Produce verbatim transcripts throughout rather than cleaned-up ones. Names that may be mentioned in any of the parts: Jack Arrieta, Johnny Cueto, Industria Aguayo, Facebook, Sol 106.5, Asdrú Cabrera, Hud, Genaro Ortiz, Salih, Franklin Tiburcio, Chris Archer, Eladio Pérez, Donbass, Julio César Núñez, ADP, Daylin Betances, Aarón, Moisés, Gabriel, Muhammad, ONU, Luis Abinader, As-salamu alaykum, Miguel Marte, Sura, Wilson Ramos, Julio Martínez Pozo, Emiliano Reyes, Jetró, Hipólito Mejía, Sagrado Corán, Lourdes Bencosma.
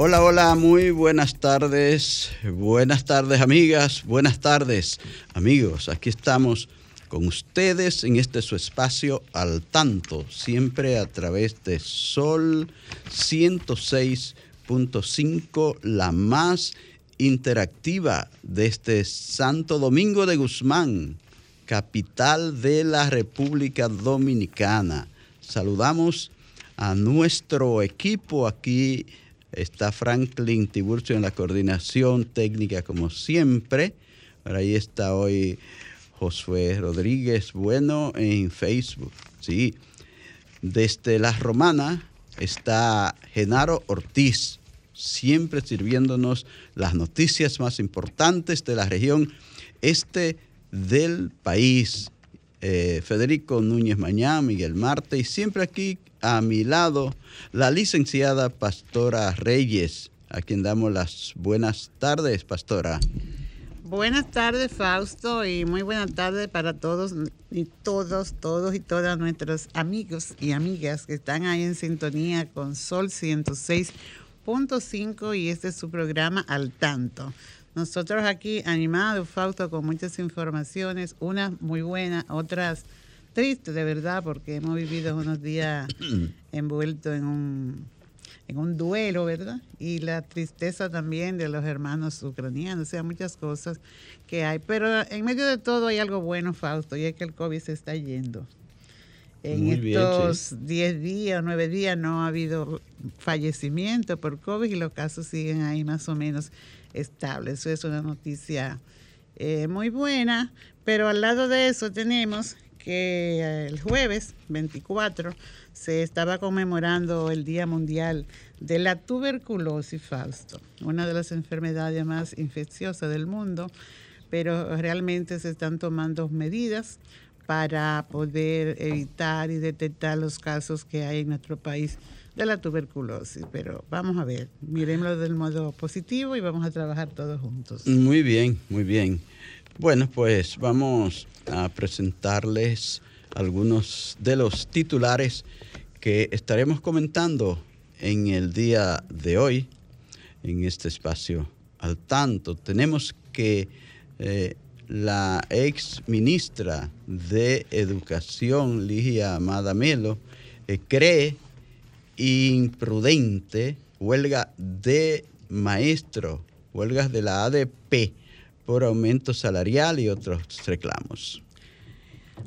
Hola, hola, muy buenas tardes, buenas tardes amigas, buenas tardes amigos. Aquí estamos con ustedes en este su espacio Al Tanto, siempre a través de Sol ciento seis punto cinco, la más interactiva desde Santo Domingo de Guzmán, capital de la República Dominicana. Saludamos a nuestro equipo aquí. Está Franklin Tiburcio en la coordinación técnica, como siempre. Por ahí está hoy Josué Rodríguez Bueno en Facebook. Sí. Desde La Romana está Genaro Ortiz, siempre sirviéndonos las noticias más importantes de la región este del país. Eh, Federico Núñez Mañá, Miguel Marte, y siempre aquí a mi lado la licenciada Pastora Reyes, a quien damos las buenas tardes, Pastora. Buenas tardes, Fausto, y muy buenas tardes para todos y todos, todos y todas nuestros amigos y amigas que están ahí en sintonía con Sol ciento seis punto cinco, y este es su programa Al Tanto. Nosotros aquí animados, Fausto, con muchas informaciones, unas muy buenas, otras tristes, de verdad, porque hemos vivido unos días envueltos en un, en un duelo, ¿verdad? Y la tristeza también de los hermanos ucranianos, o sea, muchas cosas que hay. Pero en medio de todo hay algo bueno, Fausto, y es que el COVID se está yendo. En muy estos diez días o nueve días no ha habido fallecimientos por COVID y los casos siguen ahí más o menos estables. Eso es una noticia eh, muy buena, pero al lado de eso tenemos que el jueves veinticuatro se estaba conmemorando el Día Mundial de la Tuberculosis, Fausto, una de las enfermedades más infecciosas del mundo, pero realmente se están tomando medidas para poder evitar y detectar los casos que hay en nuestro país de la tuberculosis. Pero vamos a ver, miremoslo del modo positivo y vamos a trabajar todos juntos. Muy bien, muy bien. Bueno, pues vamos a presentarles algunos de los titulares que estaremos comentando en el día de hoy, en este espacio Al Tanto. Tenemos que... Eh, La ex ministra de Educación, Ligia Amada Melo, eh, cree imprudente huelga de maestros, huelgas de la A D P por aumento salarial y otros reclamos.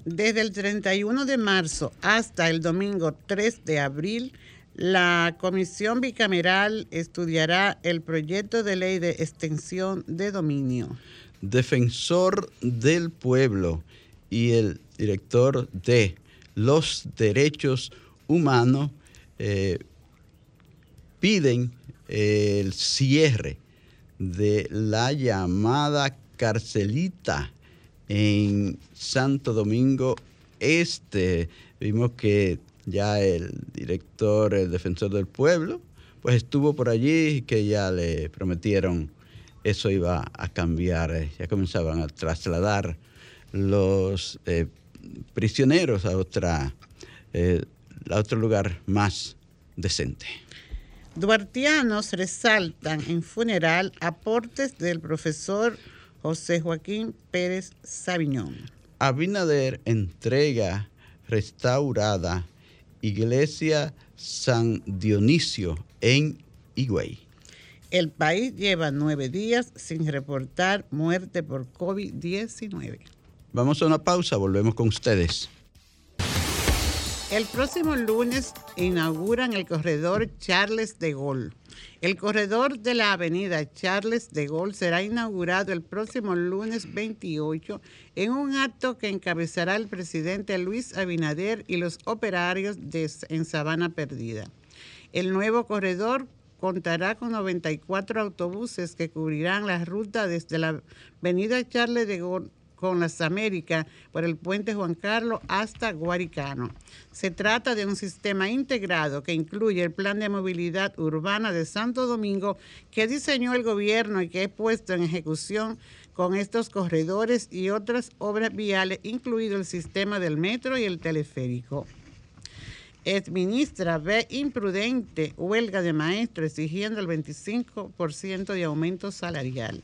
Desde el treinta y uno de marzo hasta el domingo tres de abril, la Comisión Bicameral estudiará el proyecto de ley de extensión de dominio. Defensor del Pueblo y el director de los Derechos Humanos eh, piden eh, el cierre de la llamada carcelita en Santo Domingo Este. Vimos que ya el director, el defensor del pueblo, pues estuvo por allí y que ya le prometieron eso iba a cambiar. Ya comenzaban a trasladar los eh, prisioneros a, otra, eh, a otro lugar más decente. Duartianos resaltan en funeral aportes del profesor José Joaquín Pérez Saviñón. Abinader entrega restaurada Iglesia San Dionisio en Higüey. El país lleva nueve días sin reportar muerte por COVID diecinueve. Vamos a una pausa, volvemos con ustedes. El próximo lunes inauguran el corredor Charles de Gaulle. El corredor de la avenida Charles de Gaulle será inaugurado el próximo lunes veintiocho en un acto que encabezará el presidente Luis Abinader y los operarios de, en Sabana Perdida. El nuevo corredor contará con noventa y cuatro autobuses que cubrirán la ruta desde la avenida Charles de Gaulle con las Américas, por el puente Juan Carlos hasta Guaricano. Se trata de un sistema integrado que incluye el plan de movilidad urbana de Santo Domingo que diseñó el gobierno y que es puesto en ejecución con estos corredores y otras obras viales, incluido el sistema del metro y el teleférico. Exministra ve imprudente huelga de maestros exigiendo el veinticinco por ciento de aumento salarial.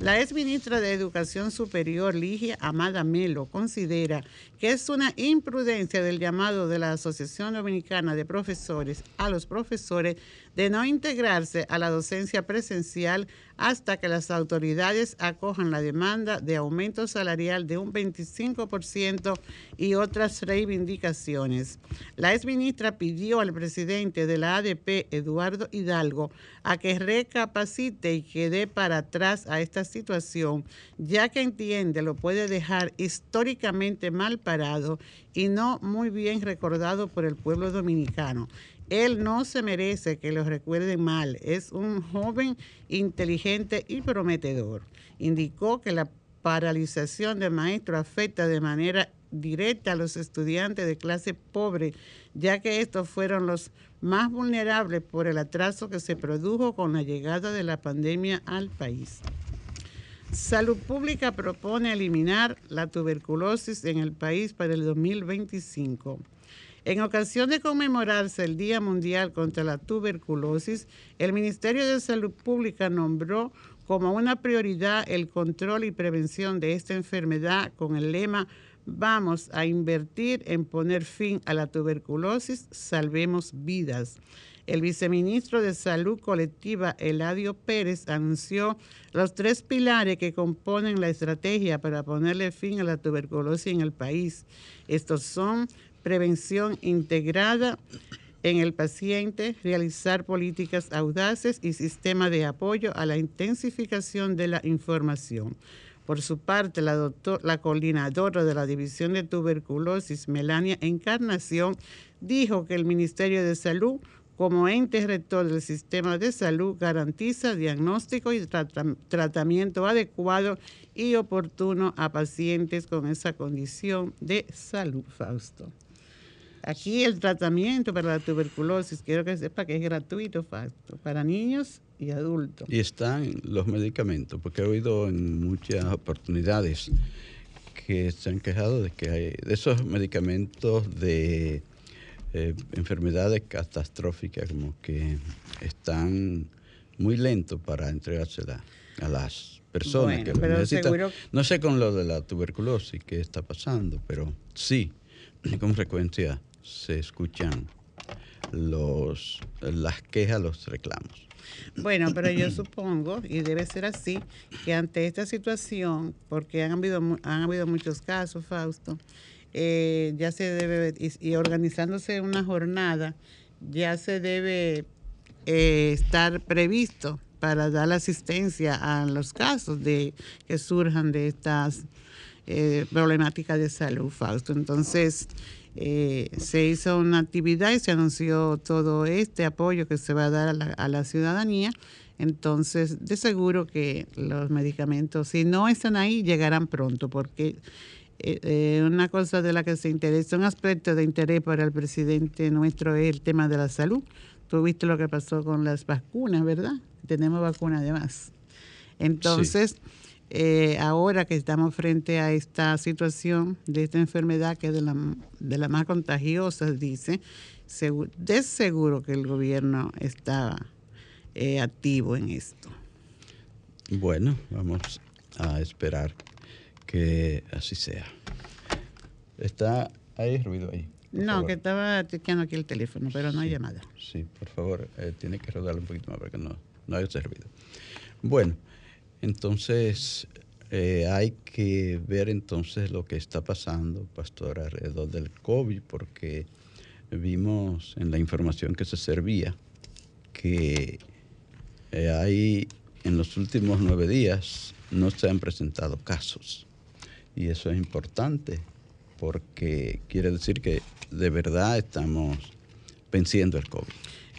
La exministra de Educación Superior, Ligia Amada Melo, considera que es una imprudencia del llamado de la Asociación Dominicana de Profesores a los profesores de no integrarse a la docencia presencial hasta que las autoridades acojan la demanda de aumento salarial de un veinticinco por ciento y otras reivindicaciones. La exministra pidió al presidente de la A D P, Eduardo Hidalgo, a que recapacite y que dé para atrás a estas situación, ya que entiende lo puede dejar históricamente mal parado y no muy bien recordado por el pueblo dominicano. Él no se merece que lo recuerden mal, es un joven inteligente y prometedor. Indicó que la paralización de maestros afecta de manera directa a los estudiantes de clase pobre, ya que estos fueron los más vulnerables por el atraso que se produjo con la llegada de la pandemia al país. Salud Pública propone eliminar la tuberculosis en el país para el dos mil veinticinco. En ocasión de conmemorarse el Día Mundial contra la Tuberculosis, el Ministerio de Salud Pública nombró como una prioridad el control y prevención de esta enfermedad con el lema "Vamos a invertir en poner fin a la tuberculosis, salvemos vidas". El viceministro de Salud Colectiva, Eladio Pérez, anunció los tres pilares que componen la estrategia para ponerle fin a la tuberculosis en el país. Estos son prevención integrada en el paciente, realizar políticas audaces y sistema de apoyo a la intensificación de la información. Por su parte, la, doctor, la coordinadora de la División de Tuberculosis, Melania Encarnación, dijo que el Ministerio de Salud, como ente rector del sistema de salud, garantiza diagnóstico y trat- tratamiento adecuado y oportuno a pacientes con esa condición de salud, Fausto. Aquí el tratamiento para la tuberculosis, quiero que sepa que es gratuito, Fausto, para niños y adultos. Y están los medicamentos, porque he oído en muchas oportunidades que se han quejado de que hay de esos medicamentos de... Eh, enfermedades catastróficas como que están muy lentos para entregárselas a las personas bueno, que lo necesitan. Seguro... No sé con lo de la tuberculosis qué está pasando, pero sí, con frecuencia se escuchan los las quejas, los reclamos. Bueno, pero yo supongo, y debe ser así, que ante esta situación, porque han habido, han habido muchos casos, Fausto, Eh, ya se debe, y, y organizándose una jornada, ya se debe eh, estar previsto para dar la asistencia a los casos de que surjan de estas eh, problemáticas de salud, Fausto. Entonces, eh, se hizo una actividad y se anunció todo este apoyo que se va a dar a la, a la ciudadanía. Entonces, de seguro que los medicamentos, si no están ahí, llegarán pronto, porque... Eh, eh, una cosa de la que se interesa, un aspecto de interés para el presidente nuestro es el tema de la salud. Tú viste lo que pasó con las vacunas, ¿verdad? Tenemos vacunas además. Entonces, sí. eh, ahora que estamos frente a esta situación de esta enfermedad que es de la, de la más contagiosa, dice, seguro, de seguro que el gobierno está eh, activo en esto. Bueno, vamos a esperar que así sea. ¿Está ahí ruido ahí? No, favor. Que estaba chequeando aquí el teléfono, pero no hay sí, llamada. Sí, por favor, eh, tiene que rodarlo un poquito más para que no, no haya ese ruido. Bueno, entonces Eh, hay que ver entonces lo que está pasando, pastor, alrededor del COVID, porque vimos en la información que se servía que eh, hay, en los últimos nueve días no se han presentado casos. Y eso es importante porque quiere decir que de verdad estamos venciendo el COVID.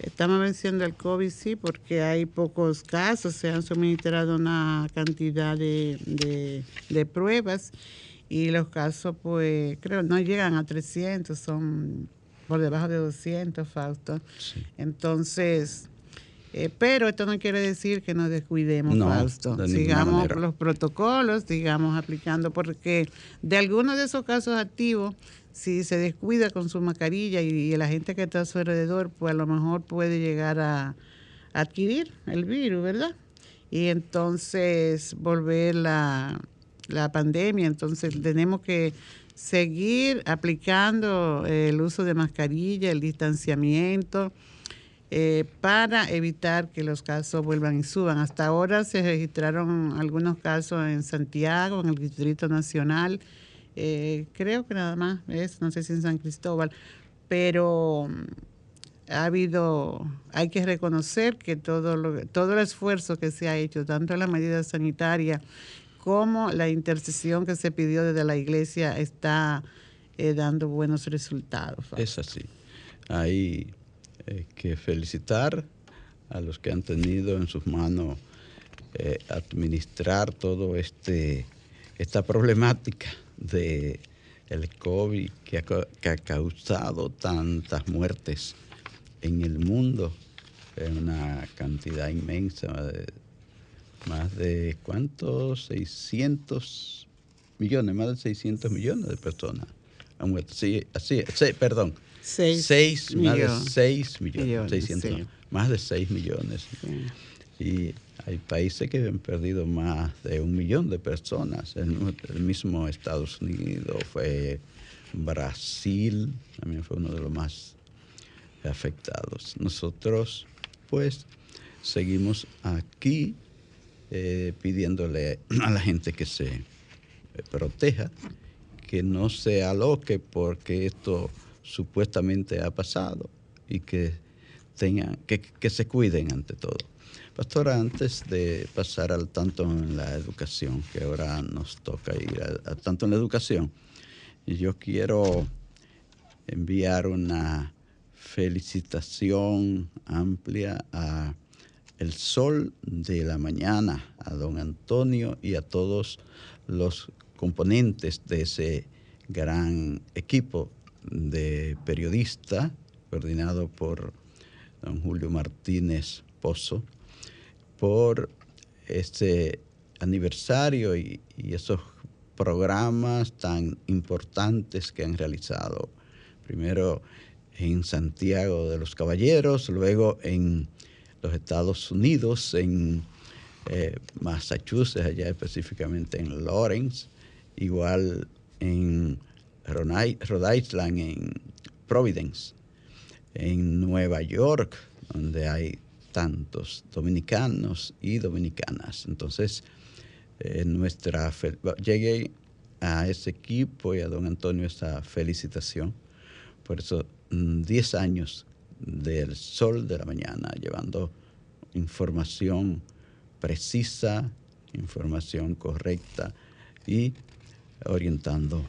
Estamos venciendo el COVID, sí, porque hay pocos casos, se han suministrado una cantidad de, de, de pruebas y los casos, pues, creo, no llegan a trescientos, son por debajo de doscientos, Fausto. Sí. Entonces, eh, pero esto no quiere decir que nos descuidemos, no, Fausto. De sigamos manera. Los protocolos, sigamos aplicando, porque de algunos de esos casos activos, si se descuida con su mascarilla y, y la gente que está a su alrededor, pues a lo mejor puede llegar a, a adquirir el virus, ¿verdad? Y entonces volver la, la pandemia. Entonces tenemos que seguir aplicando eh, el uso de mascarilla, el distanciamiento, eh, para evitar que los casos vuelvan y suban. Hasta ahora se registraron algunos casos en Santiago, en el Distrito Nacional. Eh, creo que nada más es, no sé si en San Cristóbal, pero ha habido, hay que reconocer que todo, lo, todo el esfuerzo que se ha hecho, tanto en la medida sanitaria como la intercesión que se pidió desde la iglesia, está eh, dando buenos resultados. Es así. Hay eh, que felicitar a los que han tenido en sus manos eh, administrar todo este esta problemática de el COVID que ha, que ha causado tantas muertes en el mundo, en una cantidad inmensa, de, más de ¿cuántos? seiscientos millones, más de seiscientos millones de personas han muerto. Sí, así es, sí, perdón. seis millones. Más de seis millones. seiscientos, sí. Más de seis millones. Sí. Y hay países que han perdido más de un millón de personas. El, el mismo Estados Unidos, fue Brasil, también fue uno de los más afectados. Nosotros, pues, seguimos aquí eh, pidiéndole a la gente que se proteja, que no se aloque porque esto supuestamente ha pasado y que, tengan, que, que se cuiden ante todo. Pastora, antes de pasar al tanto en la educación, que ahora nos toca ir al tanto en la educación, yo quiero enviar una felicitación amplia a El Sol de la Mañana, a don Antonio y a todos los componentes de ese gran equipo de periodistas, coordinado por don Julio Martínez Pozo, por este aniversario y, y esos programas tan importantes que han realizado. Primero en Santiago de los Caballeros, luego en los Estados Unidos, en eh, Massachusetts, allá específicamente en Lawrence, igual en Rhode Island, en Providence, en Nueva York, donde hay tantos dominicanos y dominicanas. Entonces, eh, nuestra fel- llegué a ese equipo y a don Antonio esa felicitación por esos diez años del Sol de la Mañana, llevando información precisa, información correcta y orientando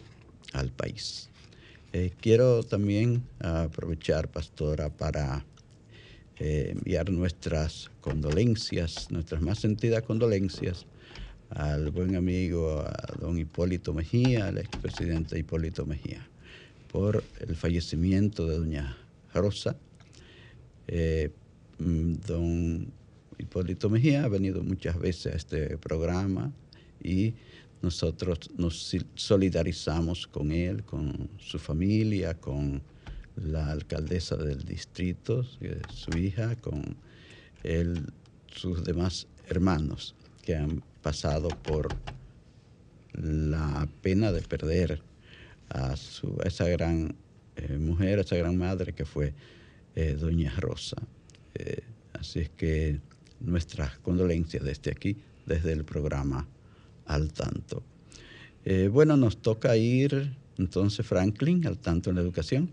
al país. Eh, quiero también aprovechar, pastora, para Eh, enviar nuestras condolencias, nuestras más sentidas condolencias al buen amigo, a don Hipólito Mejía, al expresidente Hipólito Mejía, por el fallecimiento de doña Rosa. Eh, don Hipólito Mejía ha venido muchas veces a este programa y nosotros nos solidarizamos con él, con su familia, con la alcaldesa del distrito, su hija, con él, sus demás hermanos que han pasado por la pena de perder a, su, a esa gran eh, mujer, a esa gran madre que fue eh, doña Rosa. Eh, así es que nuestras condolencias desde aquí, desde el programa al tanto. Eh, bueno, nos toca ir entonces, Franklin, al tanto en la educación.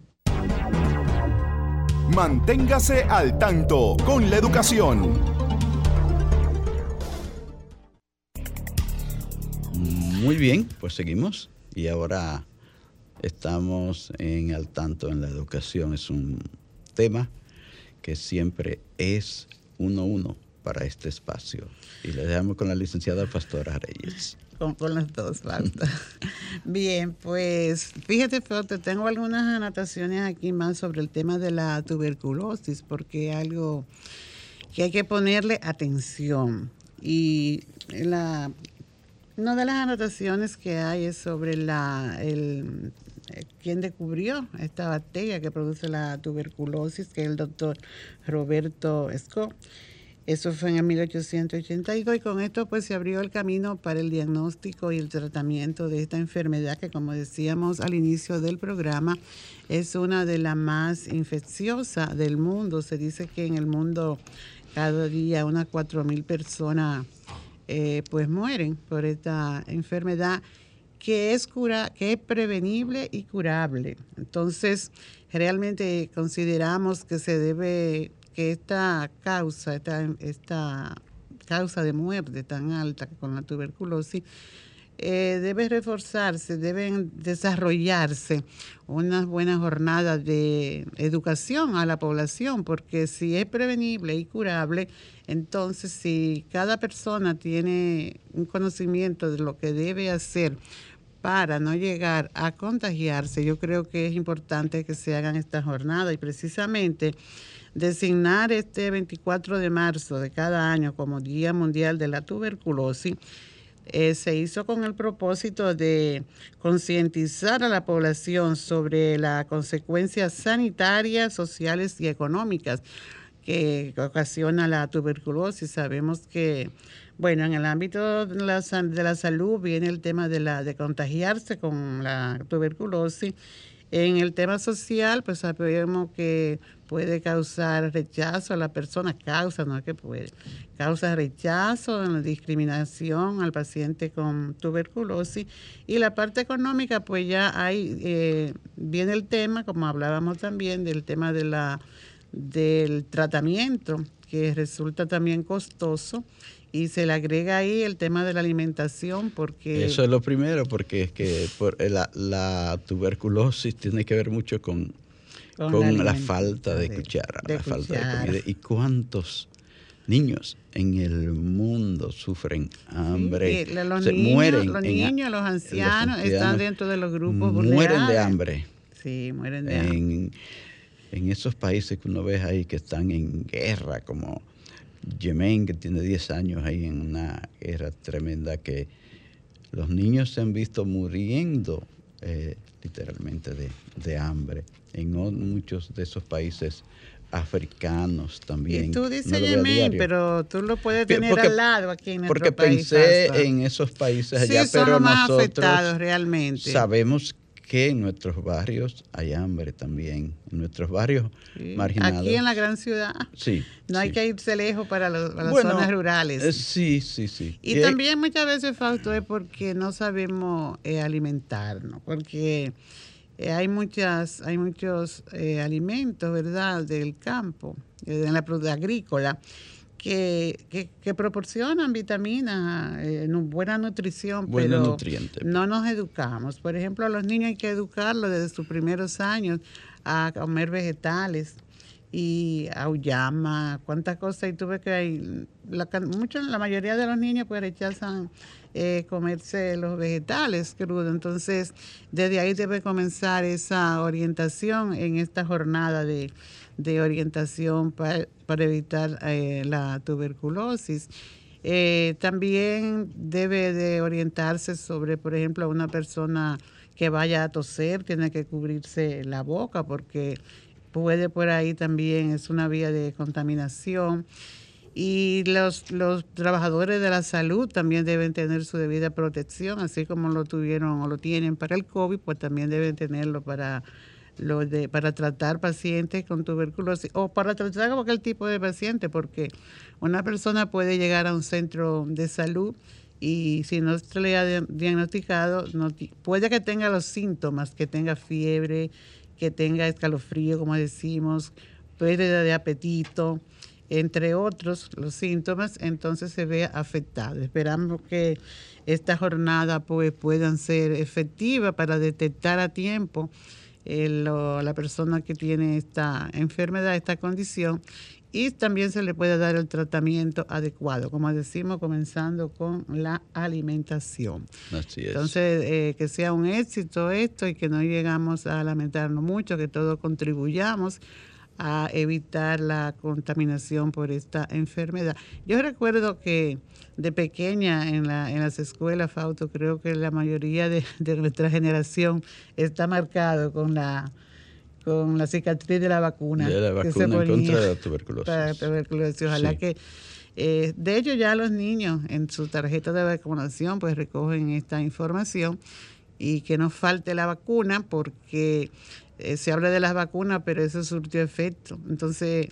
Manténgase al tanto con la educación. Muy bien, pues seguimos. Y ahora estamos en al tanto en la educación. Es un tema que siempre es uno a uno para este espacio. Y le dejamos con la licenciada Pastora Reyes. Con, con las dos, falta. Bien, pues fíjate, Fausto, tengo algunas anotaciones aquí más sobre el tema de la tuberculosis, porque es algo que hay que ponerle atención. Y la, una de las anotaciones que hay es sobre la el, quién descubrió esta bacteria que produce la tuberculosis, que es el doctor Roberto Scott. Eso fue en el mil ochocientos ochenta y dos, y con esto pues se abrió el camino para el diagnóstico y el tratamiento de esta enfermedad que, como decíamos al inicio del programa, es una de las más infecciosas del mundo. Se dice que en el mundo cada día unas cuatro mil personas eh, pues mueren por esta enfermedad que es, cura, que es prevenible y curable. Entonces, realmente consideramos que se debe... que esta causa, esta, esta causa de muerte tan alta con la tuberculosis, eh, debe reforzarse, deben desarrollarse unas buenas jornadas de educación a la población, porque si es prevenible y curable, entonces si cada persona tiene un conocimiento de lo que debe hacer para no llegar a contagiarse, yo creo que es importante que se hagan estas jornadas, y precisamente designar este veinticuatro de marzo de cada año como Día Mundial de la Tuberculosis eh, se hizo con el propósito de concientizar a la población sobre las consecuencias sanitarias, sociales y económicas que ocasiona la tuberculosis. Sabemos que, bueno, en el ámbito de la, de la salud viene el tema de, la, de contagiarse con la tuberculosis. En el tema social, pues sabemos que puede causar rechazo a la persona, causa, no es que puede, causa rechazo, discriminación al paciente con tuberculosis. Y la parte económica, pues ya hay, eh, viene el tema, como hablábamos también, del tema de la, del tratamiento, que resulta también costoso. Y se le agrega ahí el tema de la alimentación, porque... Eso es lo primero, porque es que por la, la tuberculosis tiene que ver mucho con, con, con la falta de, de cuchara, de la cuchara. falta de comida. ¿Y cuántos niños en el mundo sufren hambre? Sí, los se niños, mueren los, en, niños los, ancianos los ancianos están dentro de los grupos vulnerables. Mueren de hambre. Sí, mueren de hambre. En, en esos países que uno ve ahí que están en guerra, como... Yemen, que tiene diez años ahí en una guerra tremenda, que los niños se han visto muriendo eh, literalmente de, de hambre. En muchos de esos países africanos también. Y tú dices no Yemen, pero tú lo puedes tener porque, al lado aquí en nuestro país. Porque pensé país, en esos países allá, sí, pero más nosotros realmente sabemos que... que en nuestros barrios hay hambre también, en nuestros barrios sí. marginados. Aquí en la gran ciudad. Sí. No sí. hay que irse lejos para, los, para bueno, las zonas rurales. Eh, sí, sí, sí. Y, y también hay... muchas veces, Fausto, es porque no sabemos eh, alimentarnos, porque eh, hay muchas hay muchos eh, alimentos, ¿verdad?, del campo, de la producción agrícola, Que, que, que proporcionan vitaminas, eh, buena nutrición, buena pero nutriente. No nos educamos. Por ejemplo, a los niños hay que educarlos desde sus primeros años a comer vegetales y auyama, cuántas cosas. Y tú ves que hay, la, mucho, la mayoría de los niños pues rechazan eh, comerse los vegetales crudos. Entonces, desde ahí debe comenzar esa orientación en esta jornada de de orientación para, para evitar eh, la tuberculosis. Eh, también debe de orientarse sobre, por ejemplo, una persona que vaya a toser, tiene que cubrirse la boca porque puede por ahí también, es una vía de contaminación. Y los, los trabajadores de la salud también deben tener su debida protección, así como lo tuvieron o lo tienen para el COVID, pues también deben tenerlo para... Lo de, para tratar pacientes con tuberculosis o para tratar cualquier tipo de paciente, porque una persona puede llegar a un centro de salud y si no se le ha diagnosticado, no, puede que tenga los síntomas, que tenga fiebre, que tenga escalofrío, como decimos, pérdida de apetito, entre otros los síntomas, entonces se ve afectado. Esperamos que esta jornada pues puedan ser efectiva para detectar a tiempo eh, lo, la persona que tiene esta enfermedad, esta condición, y también se le puede dar el tratamiento adecuado, como decimos, comenzando con la alimentación. Así es. Entonces, eh, que sea un éxito esto y que no llegamos a lamentarnos mucho, que todos contribuyamos a evitar la contaminación por esta enfermedad. Yo recuerdo que de pequeña en, la, en las escuelas, Fausto, creo que la mayoría de, de nuestra generación está marcado con la con la cicatriz de la vacuna. De la vacuna que se ponía contra la tuberculosis. Para tuberculosis. Ojalá sí. que... Eh, de hecho, ya los niños en su tarjeta de vacunación pues recogen esta información y que no falte la vacuna porque... Eh, se habla de las vacunas, pero eso surtió efecto. Entonces,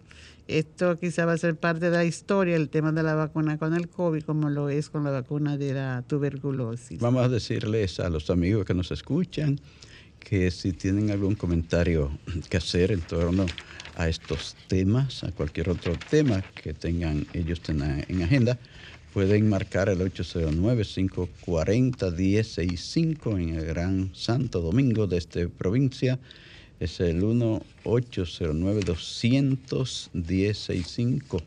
esto quizá va a ser parte de la historia, el tema de la vacuna con el COVID, como lo es con la vacuna de la tuberculosis. Vamos a decirles a los amigos que nos escuchan que si tienen algún comentario que hacer en torno a estos temas, a cualquier otro tema que tengan ellos en agenda, pueden marcar el ocho cero nueve, cinco cuatro cero, uno cero seis cinco en el Gran Santo Domingo desde provincia. Es el uno ocho cero nueve, dos uno cero seis cinco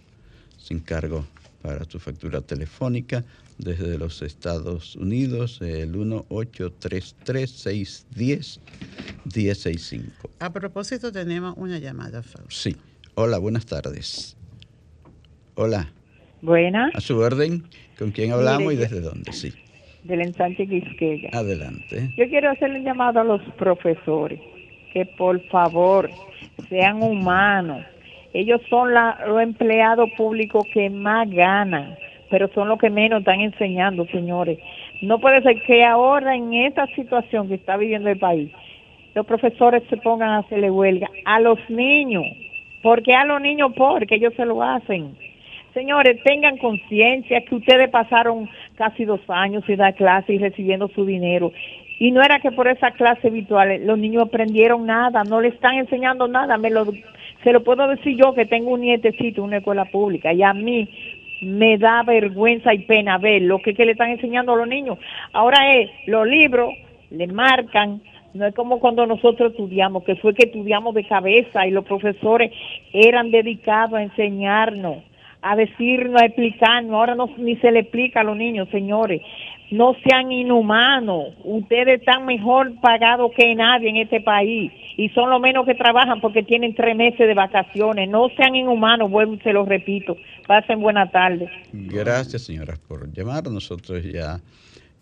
sin cargo para su factura telefónica. Desde los Estados Unidos, el uno ocho tres tres, seis uno cero, uno cero seis cinco. A propósito, tenemos una llamada, Fausto. Sí. Hola, buenas tardes. Hola. Buenas. A su orden, ¿con quién hablamos? Mire, y desde dónde, sí. Del ensanche Quisqueya. Adelante. Yo quiero hacerle un llamado a los profesores, que por favor sean humanos. Ellos son la, los empleados públicos que más ganan, pero son los que menos están enseñando, señores. No puede ser que ahora en esta situación que está viviendo el país, los profesores se pongan a hacerle huelga a los niños. ¿Por qué a los niños? Porque ellos se lo hacen. Señores, tengan conciencia que ustedes pasaron casi dos años sin dar clases y recibiendo su dinero. Y no era que por esa clase virtual los niños aprendieron nada, no le están enseñando nada. Me lo, se lo puedo decir yo que tengo un nietecito en una escuela pública y a mí me da vergüenza y pena ver lo que, que le están enseñando a los niños. Ahora es, los libros le marcan. No es como cuando nosotros estudiamos, que fue que estudiamos de cabeza y los profesores eran dedicados a enseñarnos, a decirnos, a explicarnos. Ahora no, ni se le explica a los niños, señores. No sean inhumanos. Ustedes están mejor pagados que nadie en este país y son los menos que trabajan porque tienen tres meses de vacaciones. No sean inhumanos, vuelvo y se los repito. Pasen buena tarde. Gracias, señoras, por llamar. Nosotros ya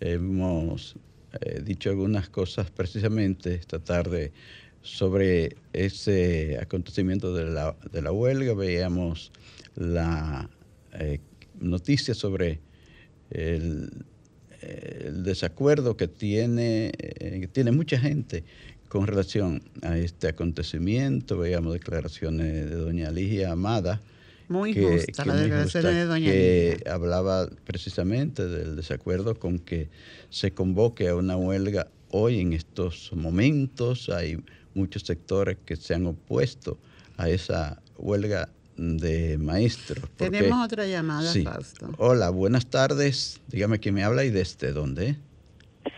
hemos eh, dicho algunas cosas precisamente esta tarde sobre ese acontecimiento de la, de la huelga. Veíamos la eh, noticia sobre el, el desacuerdo que tiene, eh, que tiene mucha gente con relación a este acontecimiento. Veíamos declaraciones de doña Ligia Amada. Muy que, justa que la declaración de doña Ligia. Que hablaba precisamente del desacuerdo con que se convoque a una huelga hoy en estos momentos. Hay muchos sectores que se han opuesto a esa huelga de maestros. Porque... Tenemos otra llamada, sí. Fausto. Hola, buenas tardes. Dígame quién me habla y desde dónde.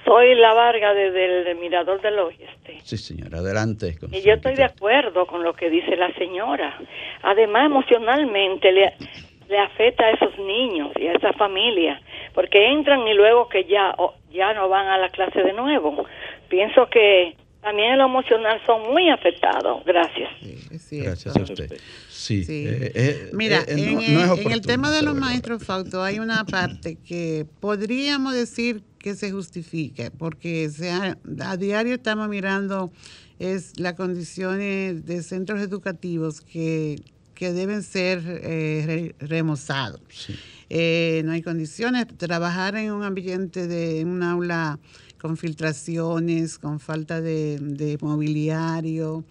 Soy La Varga, desde el Mirador del Oeste. Sí, señora, adelante. Con y yo estoy de acuerdo con lo que dice la señora. Además, emocionalmente le, le afecta a esos niños y a esa familia, porque entran y luego que ya, ya no van a la clase de nuevo. Pienso que también en lo emocional son muy afectados. Gracias. Sí, gracias a usted. Sí. sí. Eh, eh, Mira, eh, no, en, no en el tema de los maestros, Fausto, hay una parte que podríamos decir que se justifica, porque se ha, a diario estamos mirando es las condiciones de centros educativos que, que deben ser eh, remozados. Sí. Eh, no hay condiciones. Trabajar en un ambiente de en un aula con filtraciones, con falta de, de mobiliario,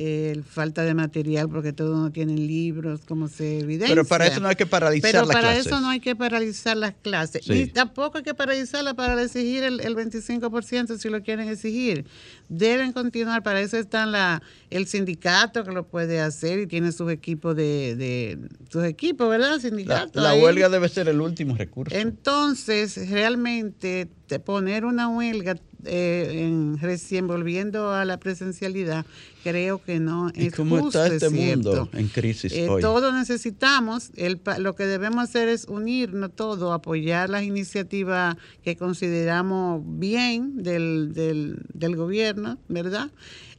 eh, falta de material porque todos no tienen libros, como se evidencia. Pero para eso no hay que paralizar Pero las clases. Pero para eso no hay que paralizar las clases. Sí. Y tampoco hay que paralizarlas para exigir el, el veinticinco por ciento si lo quieren exigir. Deben continuar, para eso está la, el sindicato que lo puede hacer y tiene sus equipos de, de sus equipos, ¿verdad? Sindicato. La, la huelga debe ser el último recurso. Entonces, realmente, de poner una huelga eh, en, recién volviendo a la presencialidad, creo que no es justo. ¿Y cómo está este mundo en crisis eh, hoy? Todos necesitamos, el, lo que debemos hacer es unirnos todos, apoyar las iniciativas que consideramos bien del, del, del gobierno, ¿verdad?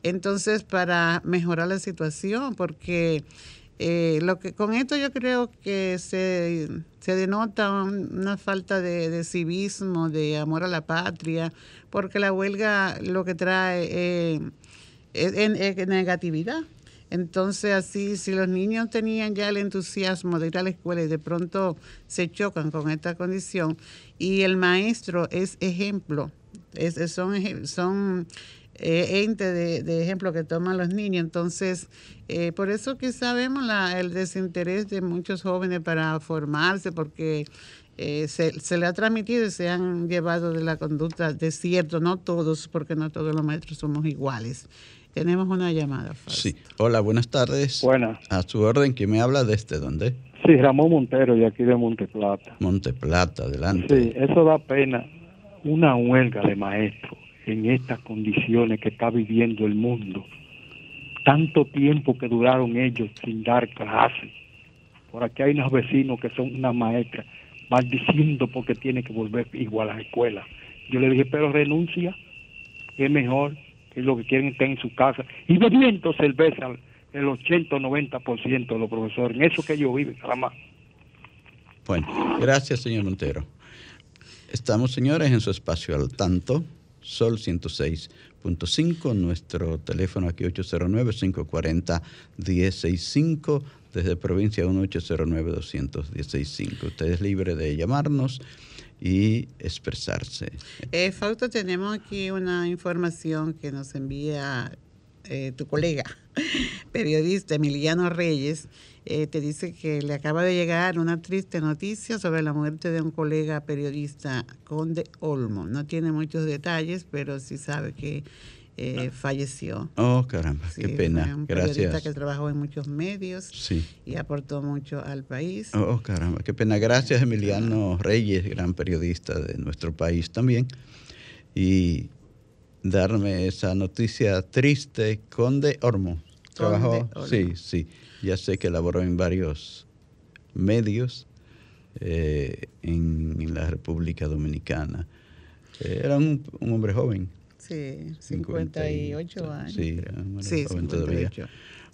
Entonces, para mejorar la situación, porque eh, lo que con esto yo creo que se... se denota una falta de, de civismo, de amor a la patria, porque la huelga lo que trae eh, es, es, es negatividad. Entonces, así, si los niños tenían ya el entusiasmo de ir a la escuela y de pronto se chocan con esta condición, y el maestro es ejemplo, es, son... son Eh, ente de, de ejemplo que toman los niños. Entonces, eh, por eso quizá vemos la, el desinterés de muchos jóvenes para formarse, porque eh, se, se le ha transmitido y se han llevado de la conducta, de cierto, no todos, porque no todos los maestros somos iguales. Tenemos una llamada, Fausto. Sí, hola, buenas tardes. Buenas. A su orden, ¿quién me habla desde dónde? Sí, Ramón Montero, de aquí de Monteplata. Monteplata, adelante. Sí, eso da pena, una huelga de maestros en estas condiciones que está viviendo el mundo. Tanto tiempo que duraron ellos sin dar clases. Por aquí hay unos vecinos que son unas maestras maldiciendo porque tienen que volver igual a la escuela. Yo le dije, pero renuncia, que es mejor, que lo que quieren estar en su casa. Y bebiendo cerveza el ochenta o noventa por ciento de los profesores. En eso que ellos viven, nada más. Bueno, gracias, señor Montero. Estamos, señores, en su espacio al tanto. Sol ciento seis punto cinco, nuestro teléfono aquí ocho cero nueve, cinco cuatro cero, uno cero seis cinco, desde provincia uno ocho cero nueve, dos uno cero seis cinco. Usted es libre de llamarnos y expresarse. Eh, Fausto, tenemos aquí una información que nos envía eh, tu colega, periodista Emiliano Reyes. Eh, te dice que le acaba de llegar una triste noticia sobre la muerte de un colega periodista, Conde Olmo. No tiene muchos detalles, pero sí sabe que eh, no. falleció. Oh, caramba, sí, qué pena. Fue un periodista gracias. que trabajó en muchos medios sí. y aportó mucho al país. Oh, caramba, qué pena. Gracias, Emiliano Reyes, gran periodista de nuestro país también. Y darme esa noticia triste, Conde Olmo. Trabajó, sí, sí. Ya sé que laboró en varios medios eh, en, en la República Dominicana. Eh, era un, un hombre joven. Sí, cincuenta y ocho años. Sí, un sí joven todavía.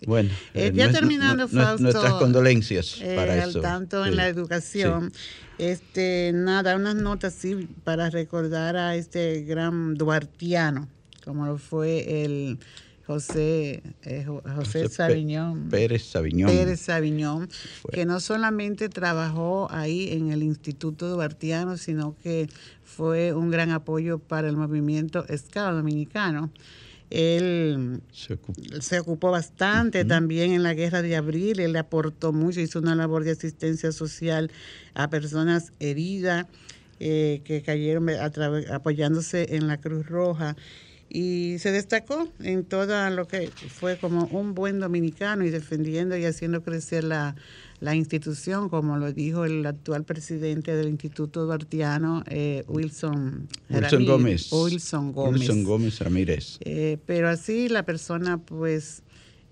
Bueno, eh, ya eh, terminando, Fausto, nuestras condolencias eh, para eso. Al tanto sí. en la educación. Sí. Este, nada, unas notas sí, para recordar a este gran duartiano, como lo fue el... José, eh, José José Saviñón, Pérez Saviñón, Pérez Saviñón bueno. que no solamente trabajó ahí en el Instituto Duartiano, sino que fue un gran apoyo para el movimiento Scout dominicano. Él se ocupó, se ocupó bastante uh-huh. también en la Guerra de Abril, él aportó mucho, hizo una labor de asistencia social a personas heridas eh, que cayeron a tra- apoyándose en la Cruz Roja. Y se destacó en todo lo que fue como un buen dominicano y defendiendo y haciendo crecer la, la institución, como lo dijo el actual presidente del Instituto Duartiano, eh, Wilson, Wilson, Gómez. Wilson Gómez. Wilson Gómez Ramírez. Eh, pero así la persona, pues,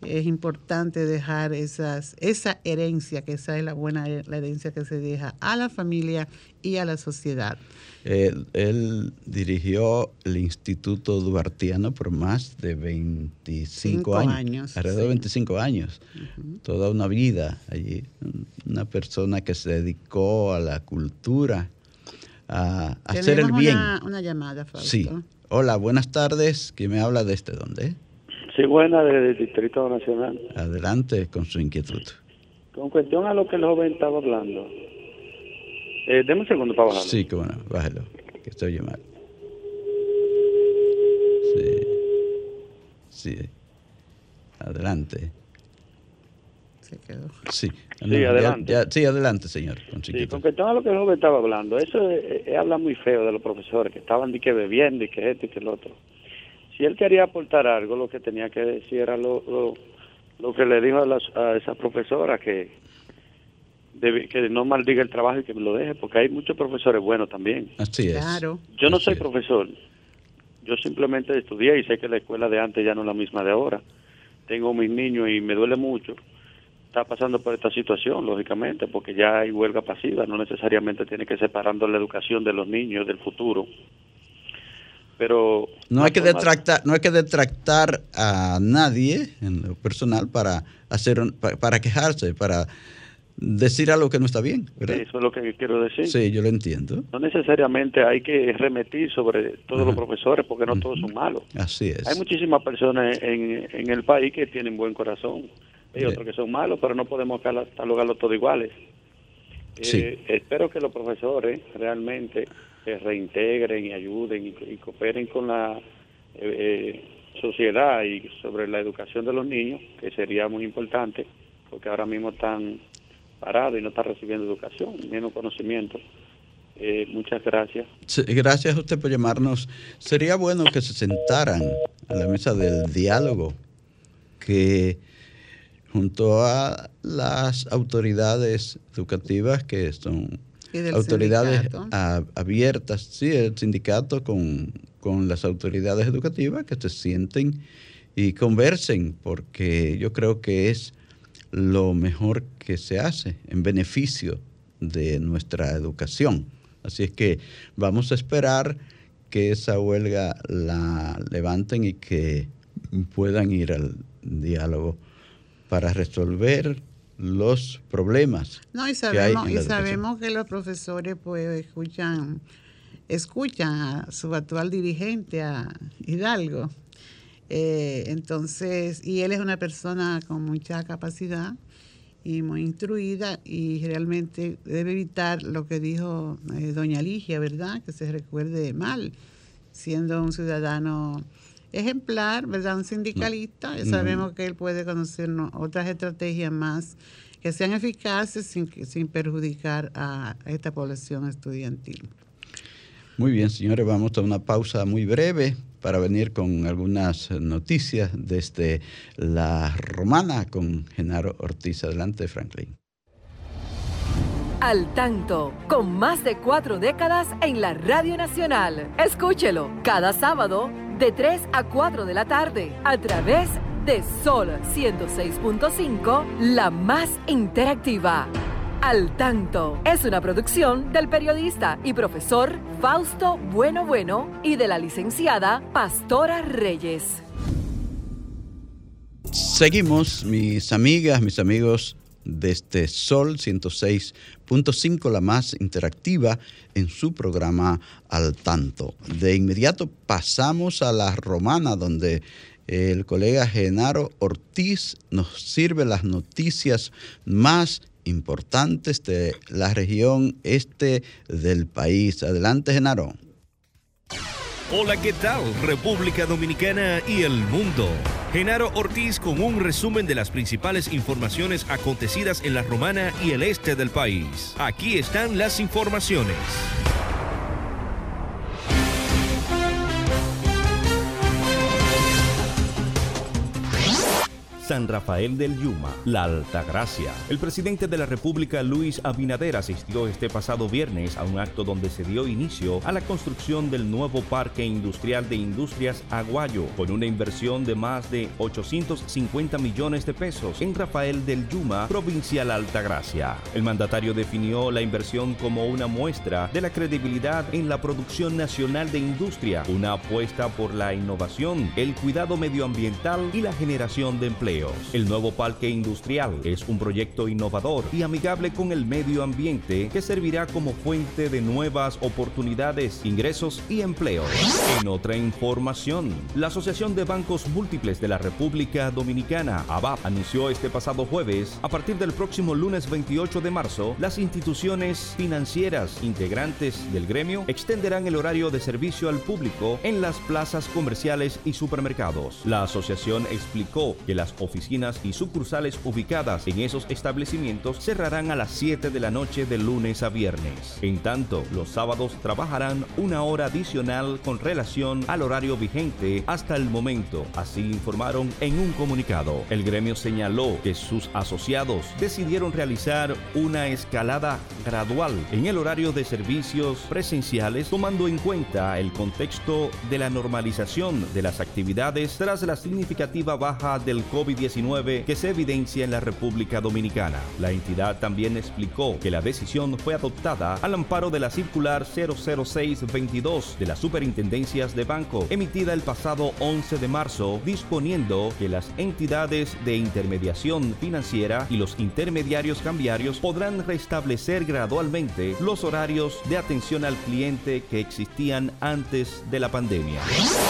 es importante dejar esas esa herencia, que esa es la buena la herencia que se deja a la familia y a la sociedad. Él, él dirigió el Instituto Duartiano por más de veinticinco años, alrededor sí. de veinticinco años, uh-huh. toda una vida allí. Una persona que se dedicó a la cultura, a, a hacer el bien. Una, una llamada, Fausto. Sí. Hola, buenas tardes. ¿Quién me habla desde dónde? Sí, buena, desde el Distrito Nacional. Adelante con su inquietud. Con cuestión a lo que el joven estaba hablando. Eh, deme un segundo para bajarlo. Sí, cómo no, bájalo, que estoy mal. Sí, sí. Adelante. Se quedó. Sí, sí, no, adelante. Ya, ya, sí, adelante, señor. Con, sí, con que todo lo que Robert estaba hablando, eso eh, eh, habla muy feo de los profesores que estaban de que bebiendo y que esto y que el otro. Si él quería aportar algo, lo que tenía que decir era lo, lo, lo que le dijo a, las, a esa profesora, que, debe, que no maldiga el trabajo y que me lo deje, porque hay muchos profesores buenos también. Así es. Claro. Yo no Así soy es. profesor. Yo simplemente estudié y sé que la escuela de antes ya no es la misma de ahora. Tengo mis niños y me duele mucho. Está pasando por esta situación, lógicamente, porque ya hay huelga pasiva. No necesariamente tiene que separando la educación de los niños del futuro. Pero no hay que detractar, no hay que detractar a nadie en lo personal para hacer para, para quejarse, para decir algo que no está bien, ¿verdad? Eso es lo que quiero decir. Sí, yo lo entiendo. No necesariamente hay que remetir sobre todos Ajá. los profesores, porque no todos son malos. Así es. Hay muchísimas personas en, en el país que tienen buen corazón. Hay sí. otros que son malos, pero no podemos catalogarlos todos iguales. Sí. Eh, espero que los profesores realmente se reintegren y ayuden y, y cooperen con la eh, eh, sociedad y sobre la educación de los niños, que sería muy importante, porque ahora mismo están parados y no están recibiendo educación, menos conocimiento. Eh, muchas gracias. Sí, gracias a usted por llamarnos. Sería bueno que se sentaran a la mesa del diálogo, que junto a las autoridades educativas, que son autoridades sindicato. abiertas, sí, el sindicato con, con las autoridades educativas, que se sienten y conversen, porque yo creo que es lo mejor que se hace en beneficio de nuestra educación. Así es que vamos a esperar que esa huelga la levanten y que puedan ir al diálogo para resolver los problemas. No, y sabemos, que, y sabemos que los profesores pues escuchan, escuchan a su actual dirigente, a Hidalgo. Eh, entonces, y él es una persona con mucha capacidad y muy instruida, y realmente debe evitar lo que dijo eh, doña Ligia, ¿verdad? Que se recuerde mal, siendo un ciudadano ejemplar, ¿verdad? Un sindicalista. No, sabemos no. que él puede conocernos otras estrategias más que sean eficaces sin, sin perjudicar a esta población estudiantil. Muy bien, señores, vamos a una pausa muy breve para venir con algunas noticias desde La Romana con Genaro Ortiz. Adelante, Franklin. Al tanto, con más de cuatro décadas en la Radio Nacional. Escúchelo cada sábado de tres a cuatro de la tarde a través de Sol ciento seis punto cinco, la más interactiva. Al tanto es una producción del periodista y profesor Fausto Bueno Bueno y de la licenciada Pastora Reyes. Seguimos, mis amigas, mis amigos, desde Sol ciento seis punto cinco, la más interactiva, en su programa Al Tanto. De inmediato pasamos a La Romana, donde el colega Genaro Ortiz nos sirve las noticias más importantes de la región este del país. Adelante, Genaro. Hola, ¿qué tal? República Dominicana y el mundo. Genaro Ortiz con un resumen de las principales informaciones acontecidas en La Romana y el este del país. Aquí están las informaciones. San Rafael del Yuma, La Altagracia. El presidente de la República, Luis Abinader, asistió este pasado viernes a un acto donde se dio inicio a la construcción del nuevo Parque Industrial de Industrias Aguayo, con una inversión de más de ochocientos cincuenta millones de pesos en Rafael del Yuma, provincia La Altagracia. El mandatario definió la inversión como una muestra de la credibilidad en la producción nacional de industria, una apuesta por la innovación, el cuidado medioambiental y la generación de empleo. El nuevo parque industrial es un proyecto innovador y amigable con el medio ambiente que servirá como fuente de nuevas oportunidades, ingresos y empleo. En otra información, la Asociación de Bancos Múltiples de la República Dominicana, A B A P, anunció este pasado jueves, a partir del próximo lunes veintiocho de marzo, las instituciones financieras integrantes del gremio extenderán el horario de servicio al público en las plazas comerciales y supermercados. La asociación explicó que las oficinas y sucursales ubicadas en esos establecimientos cerrarán a las siete de la noche de lunes a viernes. En tanto, los sábados trabajarán una hora adicional con relación al horario vigente hasta el momento, así informaron en un comunicado. El gremio señaló que sus asociados decidieron realizar una escalada gradual en el horario de servicios presenciales, tomando en cuenta el contexto de la normalización de las actividades tras la significativa baja del COVID diecinueve que se evidencia en la República Dominicana. La entidad también explicó que la decisión fue adoptada al amparo de la circular cero cero seis veintidós de las Superintendencias de Banco, emitida el pasado once de marzo, disponiendo que las entidades de intermediación financiera y los intermediarios cambiarios podrán restablecer gradualmente los horarios de atención al cliente que existían antes de la pandemia.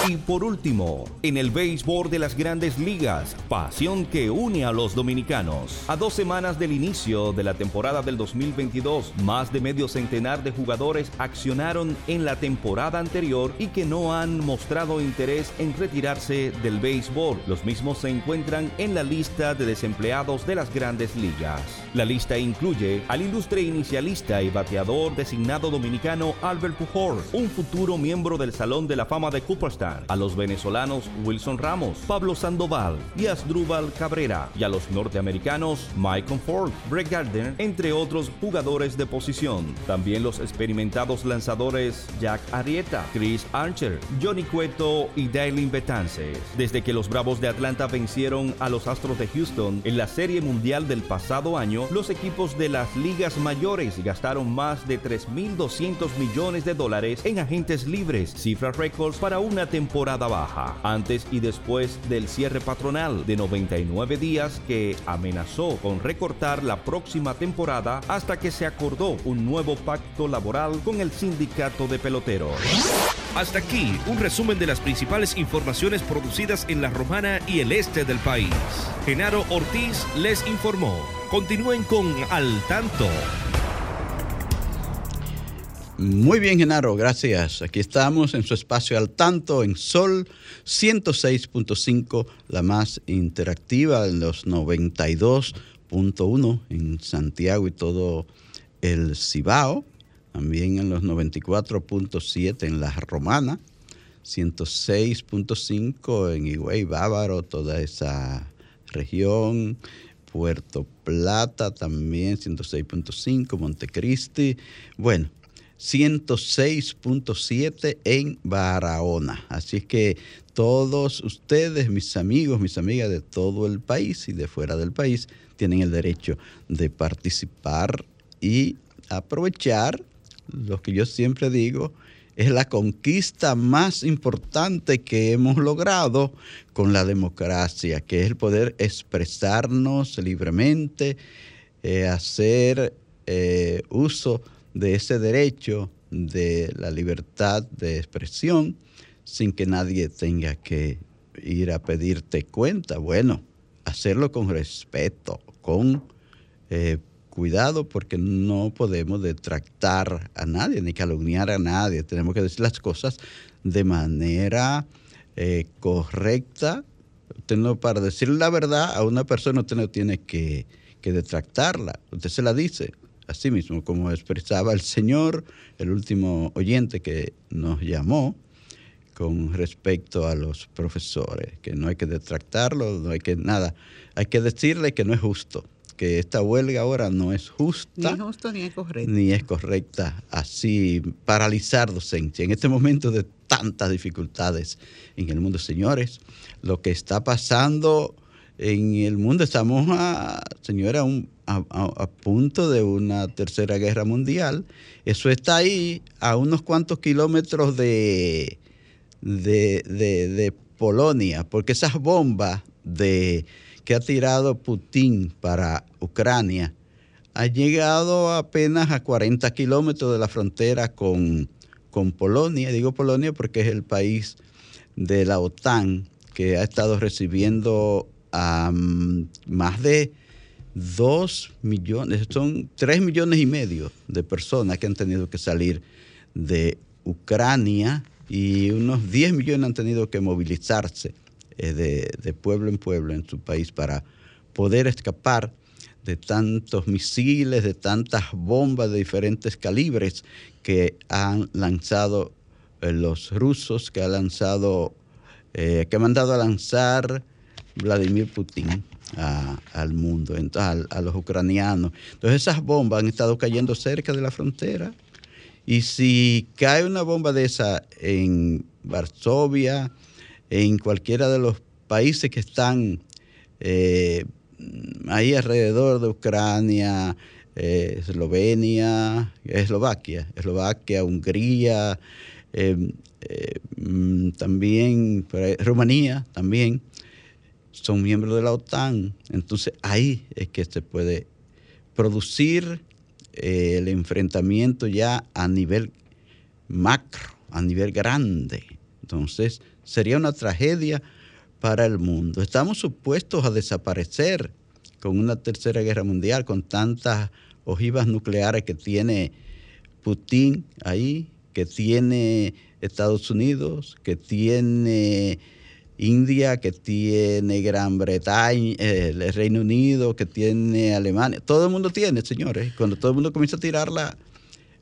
Y por último, en el béisbol de las Grandes Ligas, pasión que une a los dominicanos. A dos semanas del inicio de la temporada del dos mil veintidós, más de medio centenar de jugadores accionaron en la temporada anterior y que no han mostrado interés en retirarse del béisbol. Los mismos se encuentran en la lista de desempleados de las Grandes Ligas. La lista incluye al ilustre inicialista y bateador designado dominicano Albert Pujol, un futuro miembro del Salón de la Fama de Cooperstown, a los venezolanos Wilson Ramos, Pablo Sandoval y Asdrú Cabrera, y a los norteamericanos Mike Conforto, Brett Gardner, entre otros jugadores de posición. También los experimentados lanzadores Jack Arrieta, Chris Archer, Johnny Cueto y Daylin Betances. Desde que los Bravos de Atlanta vencieron a los Astros de Houston en la Serie Mundial del pasado año, los equipos de las ligas mayores gastaron más de tres mil doscientos millones de dólares en agentes libres, cifra récords para una temporada baja, antes y después del cierre patronal de noventa y nueve días que amenazó con recortar la próxima temporada hasta que se acordó un nuevo pacto laboral con el sindicato de peloteros. Hasta aquí un resumen de las principales informaciones producidas en La Romana y el este del país. Genaro Ortiz les informó. Continúen con Al Tanto. Muy bien, Genaro, gracias. Aquí estamos en su espacio Al Tanto en Sol ciento seis punto cinco, la más interactiva, en los noventa y dos punto uno en Santiago y todo el Cibao, también en los noventa y cuatro punto siete en La Romana, ciento seis punto cinco en Higüey, Bávaro, toda esa región, Puerto Plata también, ciento seis punto cinco, Montecristi, bueno, ciento seis punto siete en Barahona. Así que todos ustedes, mis amigos, mis amigas de todo el país y de fuera del país, tienen el derecho de participar y aprovechar lo que yo siempre digo, es la conquista más importante que hemos logrado con la democracia, que es el poder expresarnos libremente, eh, hacer eh, uso de ese derecho de la libertad de expresión sin que nadie tenga que ir a pedirte cuenta. Bueno, hacerlo con respeto, con eh, cuidado, porque no podemos detractar a nadie ni calumniar a nadie. Tenemos que decir las cosas de manera eh, correcta. Usted no, para decir la verdad a una persona, usted no tiene que, que detractarla. Usted se la dice. Así mismo, como expresaba el señor, el último oyente que nos llamó, con respecto a los profesores, que no hay que detractarlos, no hay que nada. Hay que decirle que no es justo, que esta huelga ahora no es justa. Ni es justo ni es correcta. Ni es correcta, así paralizar docencia en este momento de tantas dificultades en el mundo. Señores, lo que está pasando en el mundo, estamos, a, señora, un... A, a, a punto de una tercera guerra mundial. Eso está ahí a unos cuantos kilómetros de, de, de, de Polonia, porque esas bombas de, que ha tirado Putin para Ucrania han llegado apenas a cuarenta kilómetros de la frontera con, con Polonia. Digo Polonia porque es el país de la OTAN que ha estado recibiendo um, más de Dos millones, son tres millones y medio de personas que han tenido que salir de Ucrania y unos diez millones han tenido que movilizarse eh, de, de pueblo en pueblo en su país para poder escapar de tantos misiles, de tantas bombas de diferentes calibres que han lanzado eh, los rusos, que ha lanzado, eh, que ha mandado a lanzar Vladimir Putin a, al mundo, entonces, a, a los ucranianos. Entonces esas bombas han estado cayendo cerca de la frontera, y si cae una bomba de esa en Varsovia, en cualquiera de los países que están eh, ahí alrededor de Ucrania, eh, Eslovenia, Eslovaquia, Eslovaquia, Hungría, eh, eh, también Rumanía, también son miembros de la OTAN. Entonces ahí es que se puede producir eh, el enfrentamiento ya a nivel macro, a nivel grande. Entonces sería una tragedia para el mundo. Estamos supuestos a desaparecer con una tercera guerra mundial, con tantas ojivas nucleares que tiene Putin ahí, que tiene Estados Unidos, que tiene India, que tiene Gran Bretaña, el Reino Unido, que tiene Alemania. Todo el mundo tiene, señores. Cuando todo el mundo comienza a tirarla,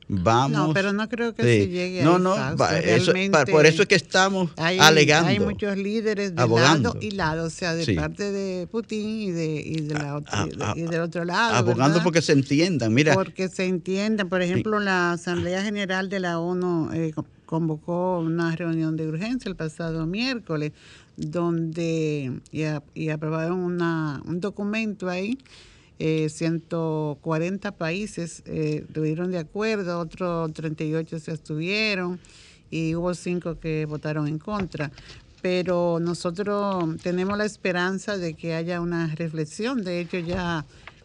vamos. No, pero no creo que sí. se llegue no, a no, va, eso, pa, por eso es que estamos hay, alegando. Hay muchos líderes de abogando. lado y lado, o sea, de sí. parte de Putin y, de, y, de la, a, a, y del otro lado. Abogando, ¿verdad? Porque se entiendan, mira. Porque se entiendan. Por ejemplo, sí. la Asamblea General de la ONU eh, convocó una reunión de urgencia el pasado miércoles, donde y, a, y aprobaron una, un documento ahí. Eh, ciento cuarenta países eh, estuvieron de acuerdo, otros treinta y ocho se abstuvieron y hubo cinco que votaron en contra. Pero nosotros tenemos la esperanza de que haya una reflexión. De hecho, ya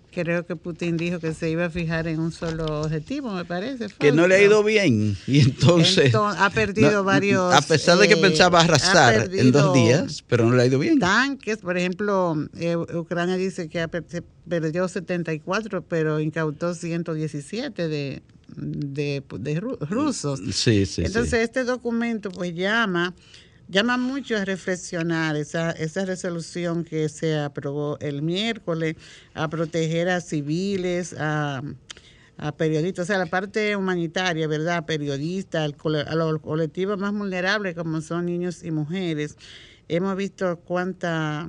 creo que Putin dijo que se iba a fijar en un solo objetivo, me parece. Fausto. Que no le ha ido bien y entonces... entonces ha perdido no, varios... A pesar de que eh, pensaba arrasar en dos días, pero no le ha ido bien. Tanques, por ejemplo, eh, Ucrania dice que ha per- perdió setenta y cuatro, pero incautó ciento diecisiete de, de, de ru- rusos. Sí, sí, entonces sí. este documento pues llama... Llama mucho a reflexionar esa, esa resolución que se aprobó el miércoles, a proteger a civiles, a, a periodistas, o sea, la parte humanitaria, ¿verdad? Periodistas, a los colectivos más vulnerables como son niños y mujeres. Hemos visto cuánta...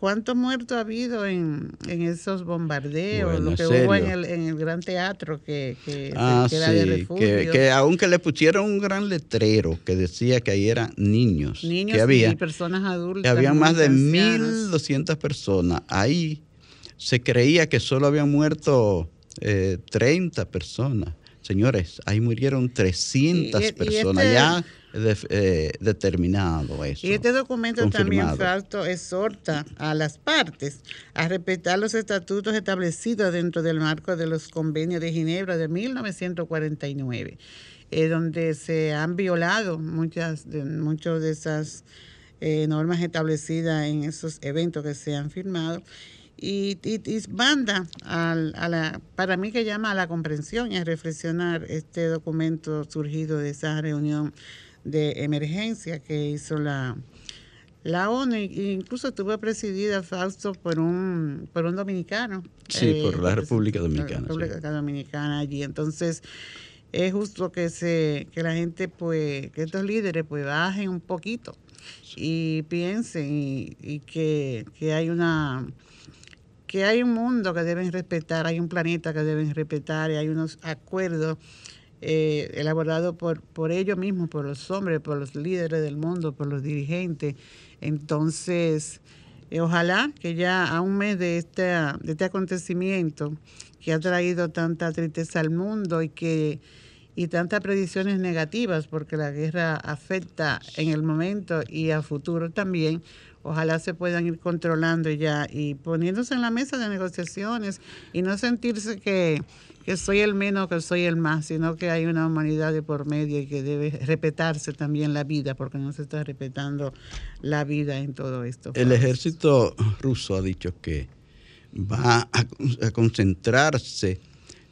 ¿Cuántos muertos ha habido en, en esos bombardeos? Bueno, lo que ¿serio? Hubo en el, en el gran teatro que, que, ah, que era sí, de refugio. Que, que aunque le pusieron un gran letrero que decía que ahí eran niños. Niños que había, y personas adultas. Que habían más de mil doscientas personas. Ahí se creía que solo habían muerto eh, treinta personas. Señores, ahí murieron trescientas y, y personas. Este... ya... De, eh, determinado eso. Y este documento confirmado. También, Fausto, exhorta a las partes a respetar los estatutos establecidos dentro del marco de los convenios de Ginebra de mil novecientos cuarenta y nueve, eh, donde se han violado muchas de, muchas de esas eh, normas establecidas en esos eventos que se han firmado. Y, y, y manda a, a la, para mí que llama a la comprensión y a reflexionar este documento surgido de esa reunión de emergencia que hizo la, la ONU, e incluso estuvo presidida, Fausto, por un por un dominicano. Sí, eh, por la República Dominicana. La República sí. Dominicana allí. Entonces, es justo que se que la gente, pues, que estos líderes, pues, bajen un poquito y piensen y, y que, que hay una... que hay un mundo que deben respetar, hay un planeta que deben respetar y hay unos acuerdos Eh, elaborado por, por ellos mismos, por los hombres, por los líderes del mundo, por los dirigentes. Entonces, eh, ojalá que ya a un mes de este, de este acontecimiento que ha traído tanta tristeza al mundo y que y tantas predicciones negativas, porque la guerra afecta en el momento y a futuro también, ojalá se puedan ir controlando ya y poniéndose en la mesa de negociaciones y no sentirse que que soy el menos, que soy el más, sino que hay una humanidad de por medio y que debe respetarse también la vida, porque no se está respetando la vida en todo esto. El ejército ruso ha dicho que va a, a concentrarse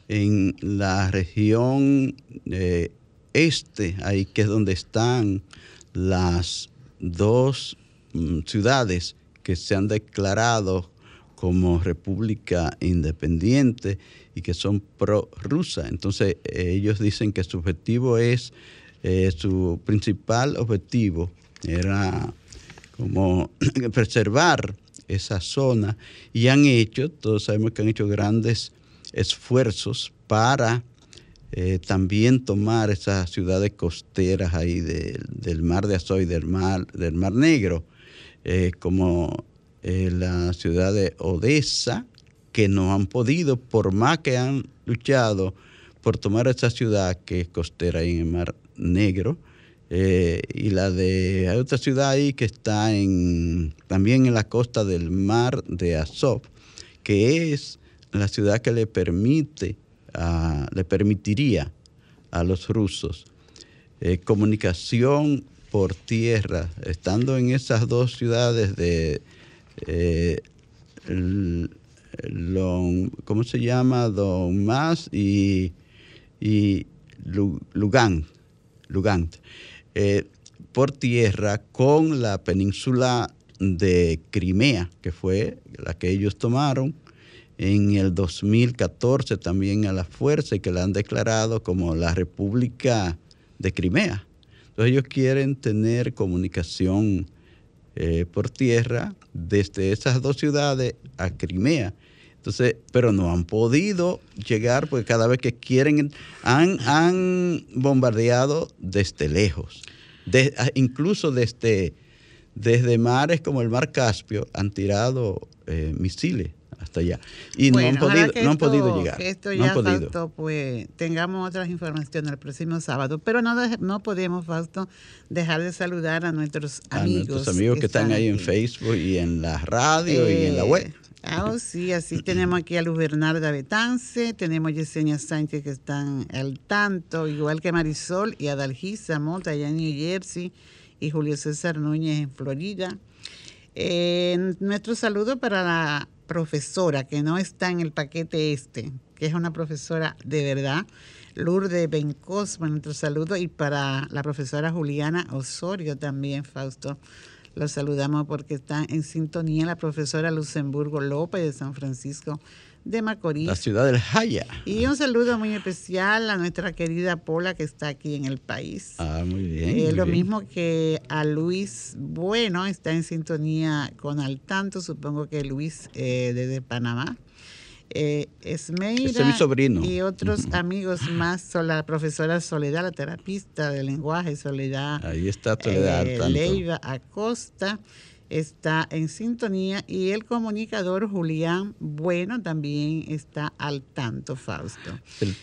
en la región eh, este, ahí que es donde están las dos mm, ciudades que se han declarado como república independiente y que son prorrusa. Entonces, ellos dicen que su objetivo es, eh, su principal objetivo era como preservar esa zona, y han hecho, todos sabemos que han hecho grandes esfuerzos para eh, también tomar esas ciudades costeras ahí de, del mar de Azov y del mar, del mar Negro, eh, como eh, la ciudad de Odessa, que no han podido, por más que han luchado por tomar esa ciudad que es costera ahí en el mar Negro. Eh, y la de, hay otra ciudad ahí que está en, también en la costa del mar de Azov, que es la ciudad que le permite, uh, le permitiría a los rusos eh, comunicación por tierra. Estando en esas dos ciudades de, eh, el, el, ¿cómo se llama? Donbass y, y Lugan, Lugan. Eh, por tierra con la península de Crimea, que fue la que ellos tomaron en el dos mil catorce también a la fuerza, y que la han declarado como la República de Crimea. Entonces ellos quieren tener comunicación eh, por tierra desde esas dos ciudades a Crimea. Entonces, pero no han podido llegar, porque cada vez que quieren, han, han bombardeado desde lejos. De, incluso desde, desde mares como el mar Caspio han tirado eh, misiles hasta allá. Y bueno, no han podido, esto, no han podido llegar. Esto ya, no han Fausto, podido. Pues tengamos otras informaciones el próximo sábado. Pero no, no podemos, Fausto, dejar de saludar a nuestros amigos. A nuestros amigos que, que están ahí en Facebook y en la radio eh, y en la web. Ah, oh, sí, así tenemos aquí a Luz Bernarda Betance, tenemos a Yesenia Sánchez, que están al tanto, igual que Marisol y Adalgisa Mota allá en New Jersey, y Julio César Núñez en Florida. Eh, nuestro saludo para la profesora que no está en el paquete este, que es una profesora de verdad, Lourdes Bencosma, nuestro saludo, y para la profesora Juliana Osorio también, Fausto. Los saludamos porque están en sintonía la profesora Luxemburgo López de San Francisco de Macorís. La ciudad del Jaya. Y un saludo muy especial a nuestra querida Pola, que está aquí en el país. Ah, muy bien. Eh, muy lo bien. Mismo que a Luis Bueno, está en sintonía con Al Tanto, supongo que Luis eh, desde Panamá. Eh, Esmeira. Ese es mi sobrino. Y otros amigos más, la profesora Soledad, la terapista de lenguaje, Soledad. Ahí está Soledad. Eh, Leiva Acosta está en sintonía, y el comunicador Julián Bueno también está al tanto, Fausto. El...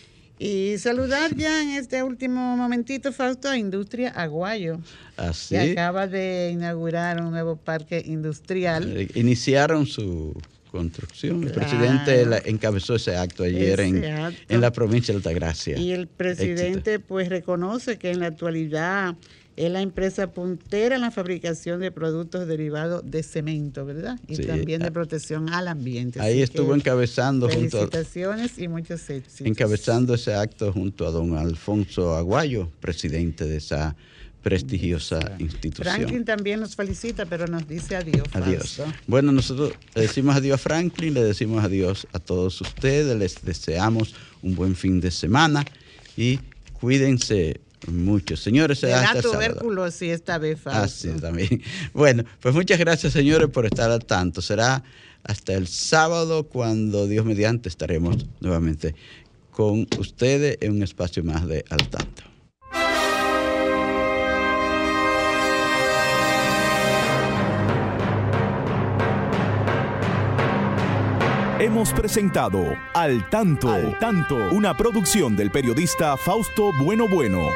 Y saludar ya en este último momentito, Fausto, a Industria Aguayo. Así. Que acaba de inaugurar un nuevo parque industrial. Eh, iniciaron su construcción. Claro. El presidente la encabezó ese acto ayer ese en, acto. en la provincia de Altagracia. Y el presidente Éxito. pues reconoce que en la actualidad es la empresa puntera en la fabricación de productos derivados de cemento, ¿verdad? Y sí, también de protección al ambiente. Ahí estuvo encabezando junto a... Felicitaciones y muchos éxitos. Encabezando ese acto junto a don Alfonso Aguayo, presidente de esa prestigiosa institución. Franklin también nos felicita, pero nos dice adiós. Adiós. Fausto. Bueno, nosotros le decimos adiós a Franklin, le decimos adiós a todos ustedes, les deseamos un buen fin de semana y cuídense mucho. Señores, hasta tuberculosis esta vez, Fausto. Así también. Bueno, pues muchas gracias, señores, por estar al tanto. Será hasta el sábado, cuando Dios mediante estaremos nuevamente con ustedes en un espacio más de Al Tanto. Hemos presentado Al Tanto, Al Tanto, una producción del periodista Fausto Bueno Bueno.